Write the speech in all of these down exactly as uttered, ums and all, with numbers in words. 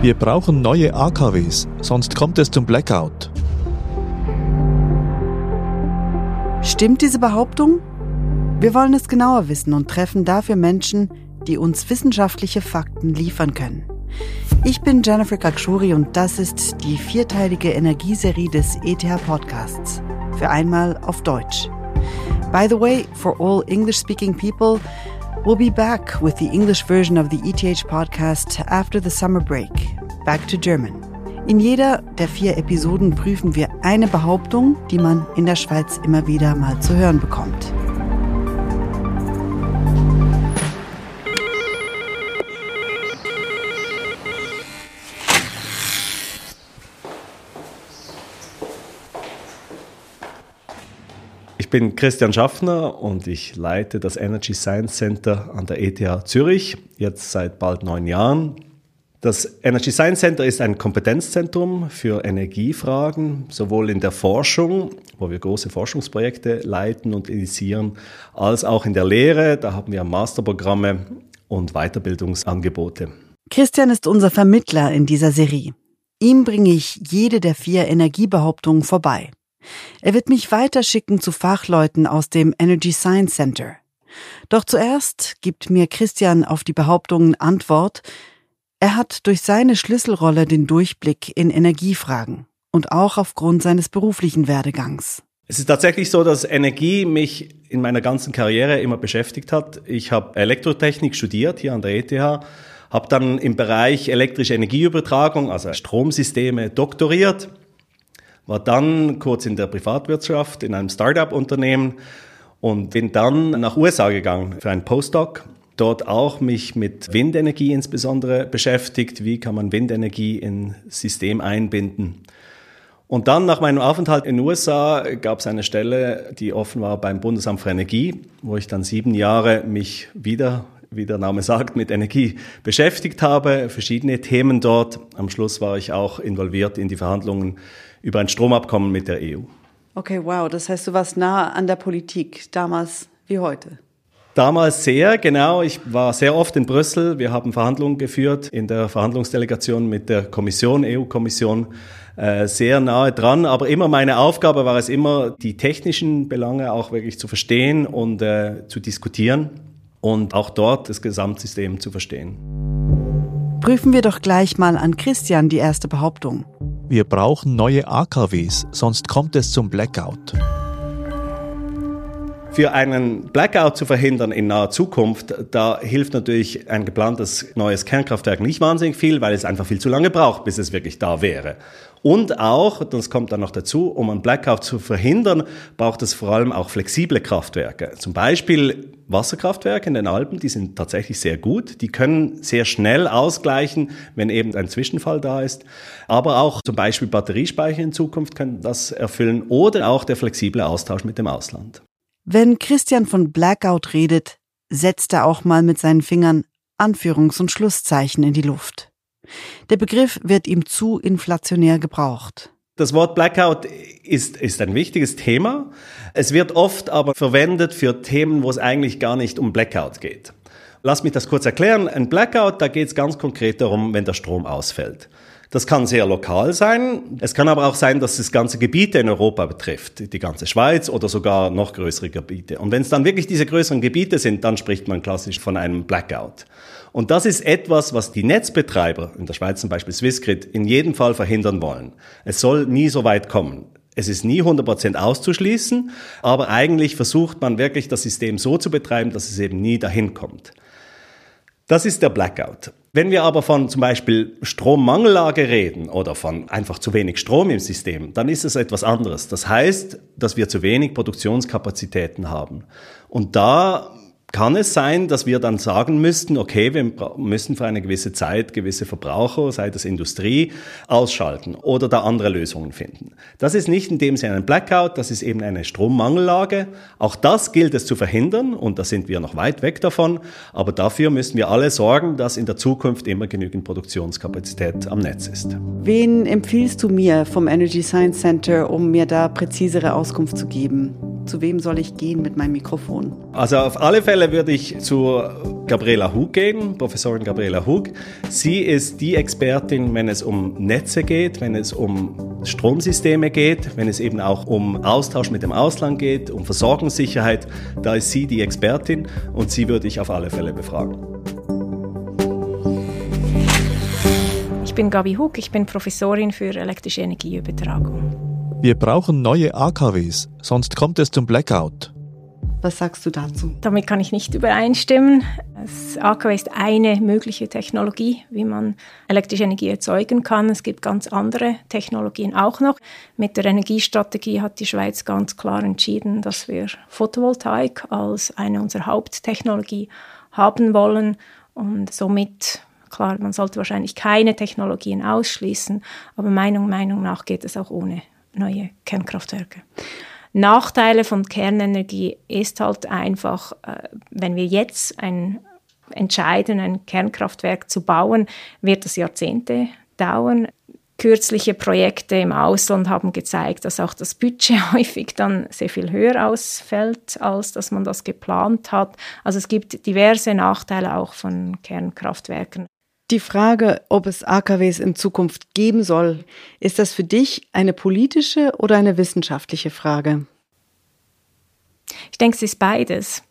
Wir brauchen neue A K Ws, sonst kommt es zum Blackout. Stimmt diese Behauptung? Wir wollen es genauer wissen und treffen dafür Menschen, die uns wissenschaftliche Fakten liefern können. Ich bin Jennifer Khachouri und das ist die vierteilige Energieserie des E T H Podcasts. Für einmal auf Deutsch. By the way, for all English-speaking people, we'll be back with the English version of the E T H Podcast after the summer break. Back to German. In jeder der vier Episoden prüfen wir eine Behauptung, die man in der Schweiz immer wieder mal zu hören bekommt. Ich bin Christian Schaffner und ich leite das Energy Science Center an der E T H Zürich, jetzt seit bald neun Jahren. Das Energy Science Center ist ein Kompetenzzentrum für Energiefragen, sowohl in der Forschung, wo wir große Forschungsprojekte leiten und initiieren, als auch in der Lehre. Da haben wir Masterprogramme und Weiterbildungsangebote. Christian ist unser Vermittler in dieser Serie. Ihm bringe ich jede der vier Energiebehauptungen vorbei. Er wird mich weiterschicken zu Fachleuten aus dem Energy Science Center. Doch zuerst gibt mir Christian auf die Behauptungen Antwort. Er hat durch seine Schlüsselrolle den Durchblick in Energiefragen und auch aufgrund seines beruflichen Werdegangs. Es ist tatsächlich so, dass Energie mich in meiner ganzen Karriere immer beschäftigt hat. Ich habe Elektrotechnik studiert hier an der E T H, habe dann im Bereich elektrische Energieübertragung, also Stromsysteme, doktoriert. War dann kurz in der Privatwirtschaft, in einem Start-up-Unternehmen und bin dann nach U S A gegangen für einen Postdoc. Dort auch mich mit Windenergie insbesondere beschäftigt. Wie kann man Windenergie in System einbinden? Und dann nach meinem Aufenthalt in den U S A gab es eine Stelle, die offen war beim Bundesamt für Energie, wo ich dann sieben Jahre mich wieder, wie der Name sagt, mit Energie beschäftigt habe. Verschiedene Themen dort. Am Schluss war ich auch involviert in die Verhandlungen über ein Stromabkommen mit der E U. Okay, wow, das heißt, du warst nah an der Politik, damals wie heute. Damals sehr, genau. Ich war sehr oft in Brüssel. Wir haben Verhandlungen geführt in der Verhandlungsdelegation mit der Kommission, E U-Kommission, äh, sehr nahe dran. Aber immer meine Aufgabe war es immer, die technischen Belange auch wirklich zu verstehen und äh, zu diskutieren und auch dort das Gesamtsystem zu verstehen. Prüfen wir doch gleich mal an Christian die erste Behauptung. Wir brauchen neue A K Ws, sonst kommt es zum Blackout. Für einen Blackout zu verhindern in naher Zukunft, da hilft natürlich ein geplantes neues Kernkraftwerk nicht wahnsinnig viel, weil es einfach viel zu lange braucht, bis es wirklich da wäre. Und auch, das kommt dann noch dazu, um einen Blackout zu verhindern, braucht es vor allem auch flexible Kraftwerke. Zum Beispiel Wasserkraftwerke in den Alpen, die sind tatsächlich sehr gut. Die können sehr schnell ausgleichen, wenn eben ein Zwischenfall da ist. Aber auch zum Beispiel Batteriespeicher in Zukunft können das erfüllen oder auch der flexible Austausch mit dem Ausland. Wenn Christian von Blackout redet, setzt er auch mal mit seinen Fingern Anführungs- und Schlusszeichen in die Luft. Der Begriff wird ihm zu inflationär gebraucht. Das Wort Blackout ist, ist ein wichtiges Thema. Es wird oft aber verwendet für Themen, wo es eigentlich gar nicht um Blackout geht. Lass mich das kurz erklären. Ein Blackout, da geht es ganz konkret darum, wenn der Strom ausfällt. Das kann sehr lokal sein. Es kann aber auch sein, dass es ganze Gebiete in Europa betrifft, die ganze Schweiz oder sogar noch größere Gebiete. Und wenn es dann wirklich diese größeren Gebiete sind, dann spricht man klassisch von einem Blackout. Und das ist etwas, was die Netzbetreiber, in der Schweiz zum Beispiel Swissgrid, in jedem Fall verhindern wollen. Es soll nie so weit kommen. Es ist nie hundert Prozent auszuschließen, aber eigentlich versucht man wirklich, das System so zu betreiben, dass es eben nie dahin kommt. Das ist der Blackout. Wenn wir aber von zum Beispiel Strommangellage reden oder von einfach zu wenig Strom im System, dann ist es etwas anderes. Das heißt, dass wir zu wenig Produktionskapazitäten haben. Und da kann es sein, dass wir dann sagen müssten, okay, wir müssen für eine gewisse Zeit gewisse Verbraucher, sei das Industrie, ausschalten oder da andere Lösungen finden. Das ist nicht in dem Sinne ein Blackout, das ist eben eine Strommangellage. Auch das gilt es zu verhindern und da sind wir noch weit weg davon. Aber dafür müssen wir alle sorgen, dass in der Zukunft immer genügend Produktionskapazität am Netz ist. Wen empfiehlst du mir vom Energy Science Center, um mir da präzisere Auskunft zu geben? zu wem soll ich gehen mit meinem Mikrofon? Also auf alle Fälle würde ich zu Gabriela Hug gehen, Professorin Gabriela Hug. Sie ist die Expertin, wenn es um Netze geht, wenn es um Stromsysteme geht, wenn es eben auch um Austausch mit dem Ausland geht, um Versorgungssicherheit. Da ist sie die Expertin und sie würde ich auf alle Fälle befragen. Ich bin Gabi Hug, ich bin Professorin für elektrische Energieübertragung. Wir brauchen neue A K Ws, sonst kommt es zum Blackout. Was sagst du dazu? Damit kann ich nicht übereinstimmen. Das A K W ist eine mögliche Technologie, wie man elektrische Energie erzeugen kann. Es gibt ganz andere Technologien auch noch. Mit der Energiestrategie hat die Schweiz ganz klar entschieden, dass wir Photovoltaik als eine unserer Haupttechnologie haben wollen und somit... Klar, man sollte wahrscheinlich keine Technologien ausschließen, aber meiner Meinung nach geht es auch ohne neue Kernkraftwerke. Nachteile von Kernenergie ist halt einfach, wenn wir jetzt ein, entscheiden, ein Kernkraftwerk zu bauen, wird das Jahrzehnte dauern. Kürzliche Projekte im Ausland haben gezeigt, dass auch das Budget häufig dann sehr viel höher ausfällt, als dass man das geplant hat. Also es gibt diverse Nachteile auch von Kernkraftwerken. Die Frage, ob es A K Ws in Zukunft geben soll, ist das für dich eine politische oder eine wissenschaftliche Frage? Ich denke, es ist beides.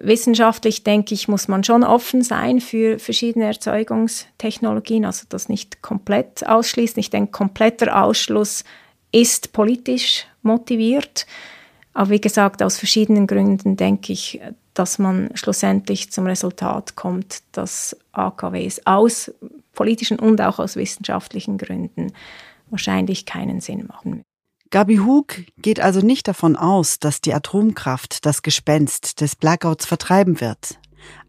Wissenschaftlich, denke ich, muss man schon offen sein für verschiedene Erzeugungstechnologien, also das nicht komplett ausschließen. Ich denke, kompletter Ausschluss ist politisch motiviert. Aber wie gesagt, aus verschiedenen Gründen denke ich, dass man schlussendlich zum Resultat kommt, dass A K Ws aus politischen und auch aus wissenschaftlichen Gründen wahrscheinlich keinen Sinn machen. Gabi Hug geht also nicht davon aus, dass die Atomkraft das Gespenst des Blackouts vertreiben wird.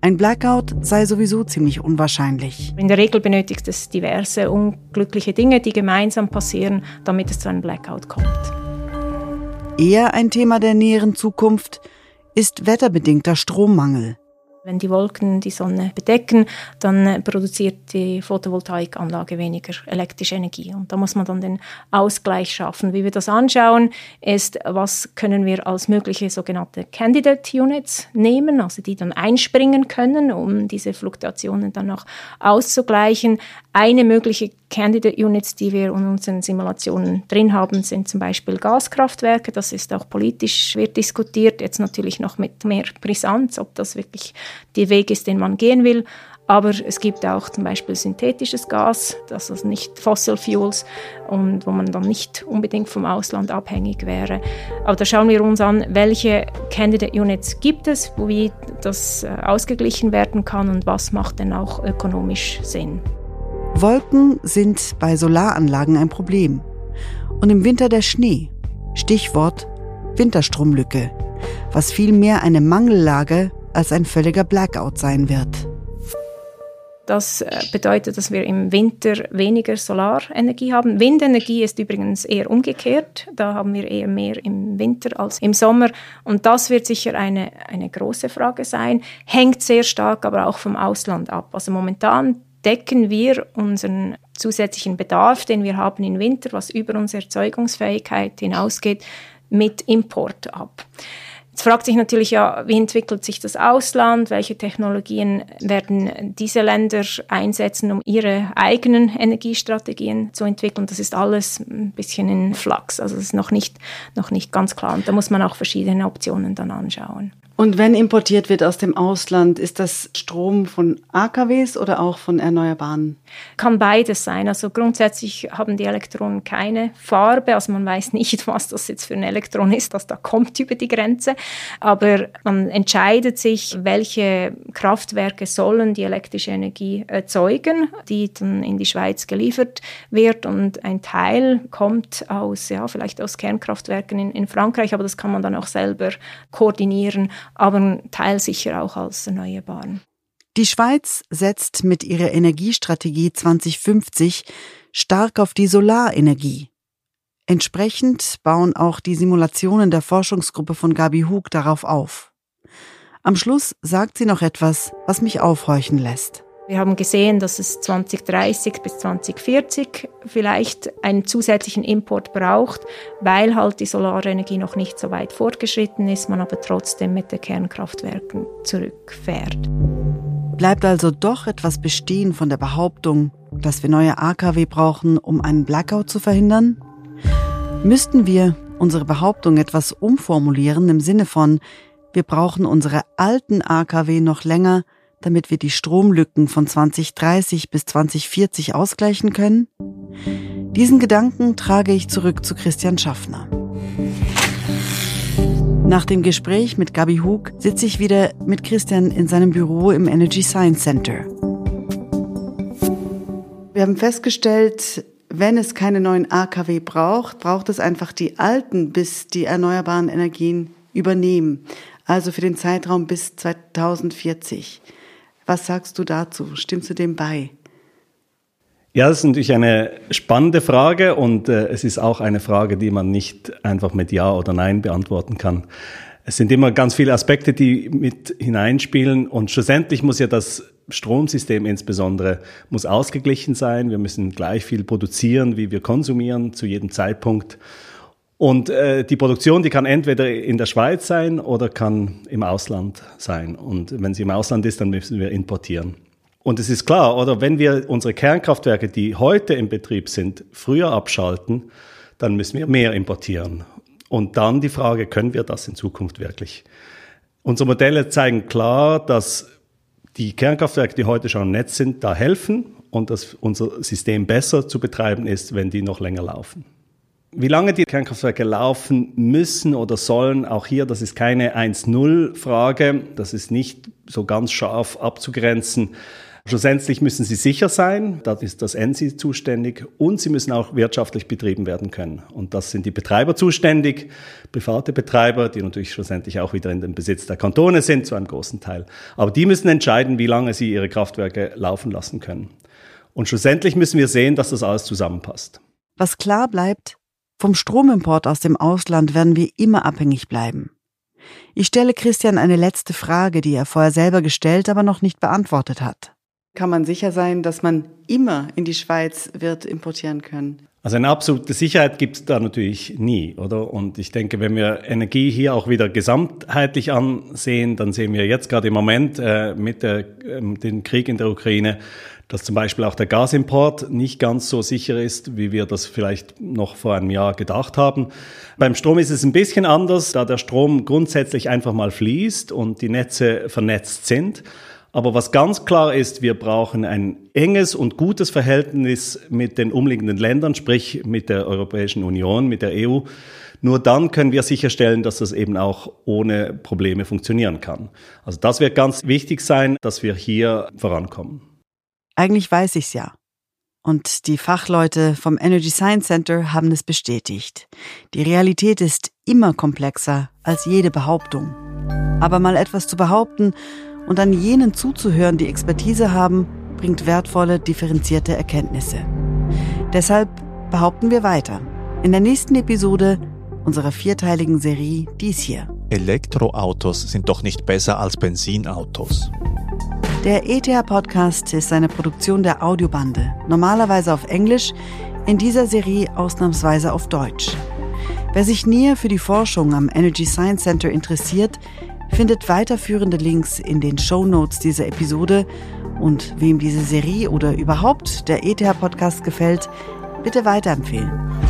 Ein Blackout sei sowieso ziemlich unwahrscheinlich. In der Regel benötigt es diverse unglückliche Dinge, die gemeinsam passieren, damit es zu einem Blackout kommt. Eher ein Thema der näheren Zukunft ist wetterbedingter Strommangel. Wenn die Wolken die Sonne bedecken, dann produziert die Photovoltaikanlage weniger elektrische Energie. Und da muss man dann den Ausgleich schaffen. Wie wir das anschauen, ist, was können wir als mögliche sogenannte Candidate Units nehmen, also die dann einspringen können, um diese Fluktuationen dann noch auszugleichen. Eine mögliche Candidate Units, die wir in unseren Simulationen drin haben, sind zum Beispiel Gaskraftwerke. Das ist auch politisch, wird diskutiert, jetzt natürlich noch mit mehr Brisanz, ob das wirklich der Weg ist, den man gehen will. Aber es gibt auch zum Beispiel synthetisches Gas, das ist nicht Fossil Fuels, und wo man dann nicht unbedingt vom Ausland abhängig wäre. Aber da schauen wir uns an, welche Candidate Units gibt es, wie das ausgeglichen werden kann und was macht denn auch ökonomisch Sinn. Wolken sind bei Solaranlagen ein Problem. Und im Winter der Schnee, Stichwort Winterstromlücke, was vielmehr eine Mangellage als ein völliger Blackout sein wird. Das bedeutet, dass wir im Winter weniger Solarenergie haben. Windenergie ist übrigens eher umgekehrt. Da haben wir eher mehr im Winter als im Sommer. Und das wird sicher eine, eine große Frage sein. Hängt sehr stark aber auch vom Ausland ab. Also momentan decken wir unseren zusätzlichen Bedarf, den wir haben im Winter, was über unsere Erzeugungsfähigkeit hinausgeht, mit Import ab. Jetzt fragt sich natürlich, ja, wie entwickelt sich das Ausland? Welche Technologien werden diese Länder einsetzen, um ihre eigenen Energiestrategien zu entwickeln? Das ist alles ein bisschen in Flux, also es ist noch nicht, noch nicht ganz klar. Und da muss man auch verschiedene Optionen dann anschauen. Und wenn importiert wird aus dem Ausland, ist das Strom von A K Ws oder auch von Erneuerbaren? Kann beides sein. Also grundsätzlich haben die Elektronen keine Farbe. Also man weiß nicht, was das jetzt für ein Elektron ist, das da kommt über die Grenze. Aber man entscheidet sich, welche Kraftwerke sollen die elektrische Energie erzeugen, die dann in die Schweiz geliefert wird. Und ein Teil kommt aus, ja, vielleicht aus Kernkraftwerken in, in Frankreich, aber das kann man dann auch selber koordinieren. Aber ein Teil sicher auch als Erneuerbaren. Die Schweiz setzt mit ihrer Energiestrategie zwanzig fünfzig stark auf die Solarenergie. Entsprechend bauen auch die Simulationen der Forschungsgruppe von Gabi Hug darauf auf. Am Schluss sagt sie noch etwas, was mich aufhorchen lässt. Wir haben gesehen, dass es zwanzig dreißig bis zwanzig vierzig vielleicht einen zusätzlichen Import braucht, weil halt die Solarenergie noch nicht so weit fortgeschritten ist, man aber trotzdem mit den Kernkraftwerken zurückfährt. Bleibt also doch etwas bestehen von der Behauptung, dass wir neue A K W brauchen, um einen Blackout zu verhindern? Müssten wir unsere Behauptung etwas umformulieren im Sinne von, wir brauchen unsere alten A K W noch länger, damit wir die Stromlücken von zwanzig dreißig bis zwanzig vierzig ausgleichen können? Diesen Gedanken trage ich zurück zu Christian Schaffner. Nach dem Gespräch mit Gabi Hug sitze ich wieder mit Christian in seinem Büro im Energy Science Center. Wir haben festgestellt, wenn es keine neuen A K W braucht, braucht es einfach die alten, bis die erneuerbaren Energien übernehmen. Also für den Zeitraum bis zwanzig vierzig. Was sagst du dazu? Stimmst du dem bei? Ja, das ist natürlich eine spannende Frage und äh, es ist auch eine Frage, die man nicht einfach mit Ja oder Nein beantworten kann. Es sind immer ganz viele Aspekte, die mit hineinspielen und schlussendlich muss ja das Stromsystem insbesondere muss ausgeglichen sein. Wir müssen gleich viel produzieren, wie wir konsumieren, zu jedem Zeitpunkt. Und äh, die Produktion, die kann entweder in der Schweiz sein oder kann im Ausland sein. Und wenn sie im Ausland ist, dann müssen wir importieren. Und es ist klar, oder wenn wir unsere Kernkraftwerke, die heute im Betrieb sind, früher abschalten, dann müssen wir mehr importieren. Und dann die Frage, können wir das in Zukunft wirklich? Unsere Modelle zeigen klar, dass die Kernkraftwerke, die heute schon im Netz sind, da helfen und dass unser System besser zu betreiben ist, wenn die noch länger laufen. Wie lange die Kernkraftwerke laufen müssen oder sollen, auch hier, das ist keine eins null Frage, das ist nicht so ganz scharf abzugrenzen. Schlussendlich müssen sie sicher sein, da ist das ENSI zuständig und sie müssen auch wirtschaftlich betrieben werden können. Und das sind die Betreiber zuständig, private Betreiber, die natürlich schlussendlich auch wieder in den Besitz der Kantone sind, zu einem großen Teil. Aber die müssen entscheiden, wie lange sie ihre Kraftwerke laufen lassen können. Und schlussendlich müssen wir sehen, dass das alles zusammenpasst. Was klar bleibt: Vom Stromimport aus dem Ausland werden wir immer abhängig bleiben. Ich stelle Christian eine letzte Frage, die er vorher selber gestellt, aber noch nicht beantwortet hat. Kann man sicher sein, dass man immer in die Schweiz wird importieren können? Also eine absolute Sicherheit gibt es da natürlich nie, oder? Und ich denke, wenn wir Energie hier auch wieder gesamtheitlich ansehen, dann sehen wir jetzt gerade im Moment äh, mit der, äh, dem Krieg in der Ukraine, dass zum Beispiel auch der Gasimport nicht ganz so sicher ist, wie wir das vielleicht noch vor einem Jahr gedacht haben. Beim Strom ist es ein bisschen anders, da der Strom grundsätzlich einfach mal fließt und die Netze vernetzt sind. Aber was ganz klar ist, wir brauchen ein enges und gutes Verhältnis mit den umliegenden Ländern, sprich mit der Europäischen Union, mit der E U. Nur dann können wir sicherstellen, dass das eben auch ohne Probleme funktionieren kann. Also das wird ganz wichtig sein, dass wir hier vorankommen. Eigentlich weiß ich's ja. Und die Fachleute vom Energy Science Center haben es bestätigt. Die Realität ist immer komplexer als jede Behauptung. Aber mal etwas zu behaupten und an jenen zuzuhören, die Expertise haben, bringt wertvolle, differenzierte Erkenntnisse. Deshalb behaupten wir weiter. In der nächsten Episode unserer vierteiligen Serie dies hier. Elektroautos sind doch nicht besser als Benzinautos. Der E T H Podcast ist eine Produktion der Audiobande, normalerweise auf Englisch, in dieser Serie ausnahmsweise auf Deutsch. Wer sich näher für die Forschung am Energy Science Center interessiert, findet weiterführende Links in den Shownotes dieser Episode. Und wem diese Serie oder überhaupt der E T H Podcast gefällt, bitte weiterempfehlen.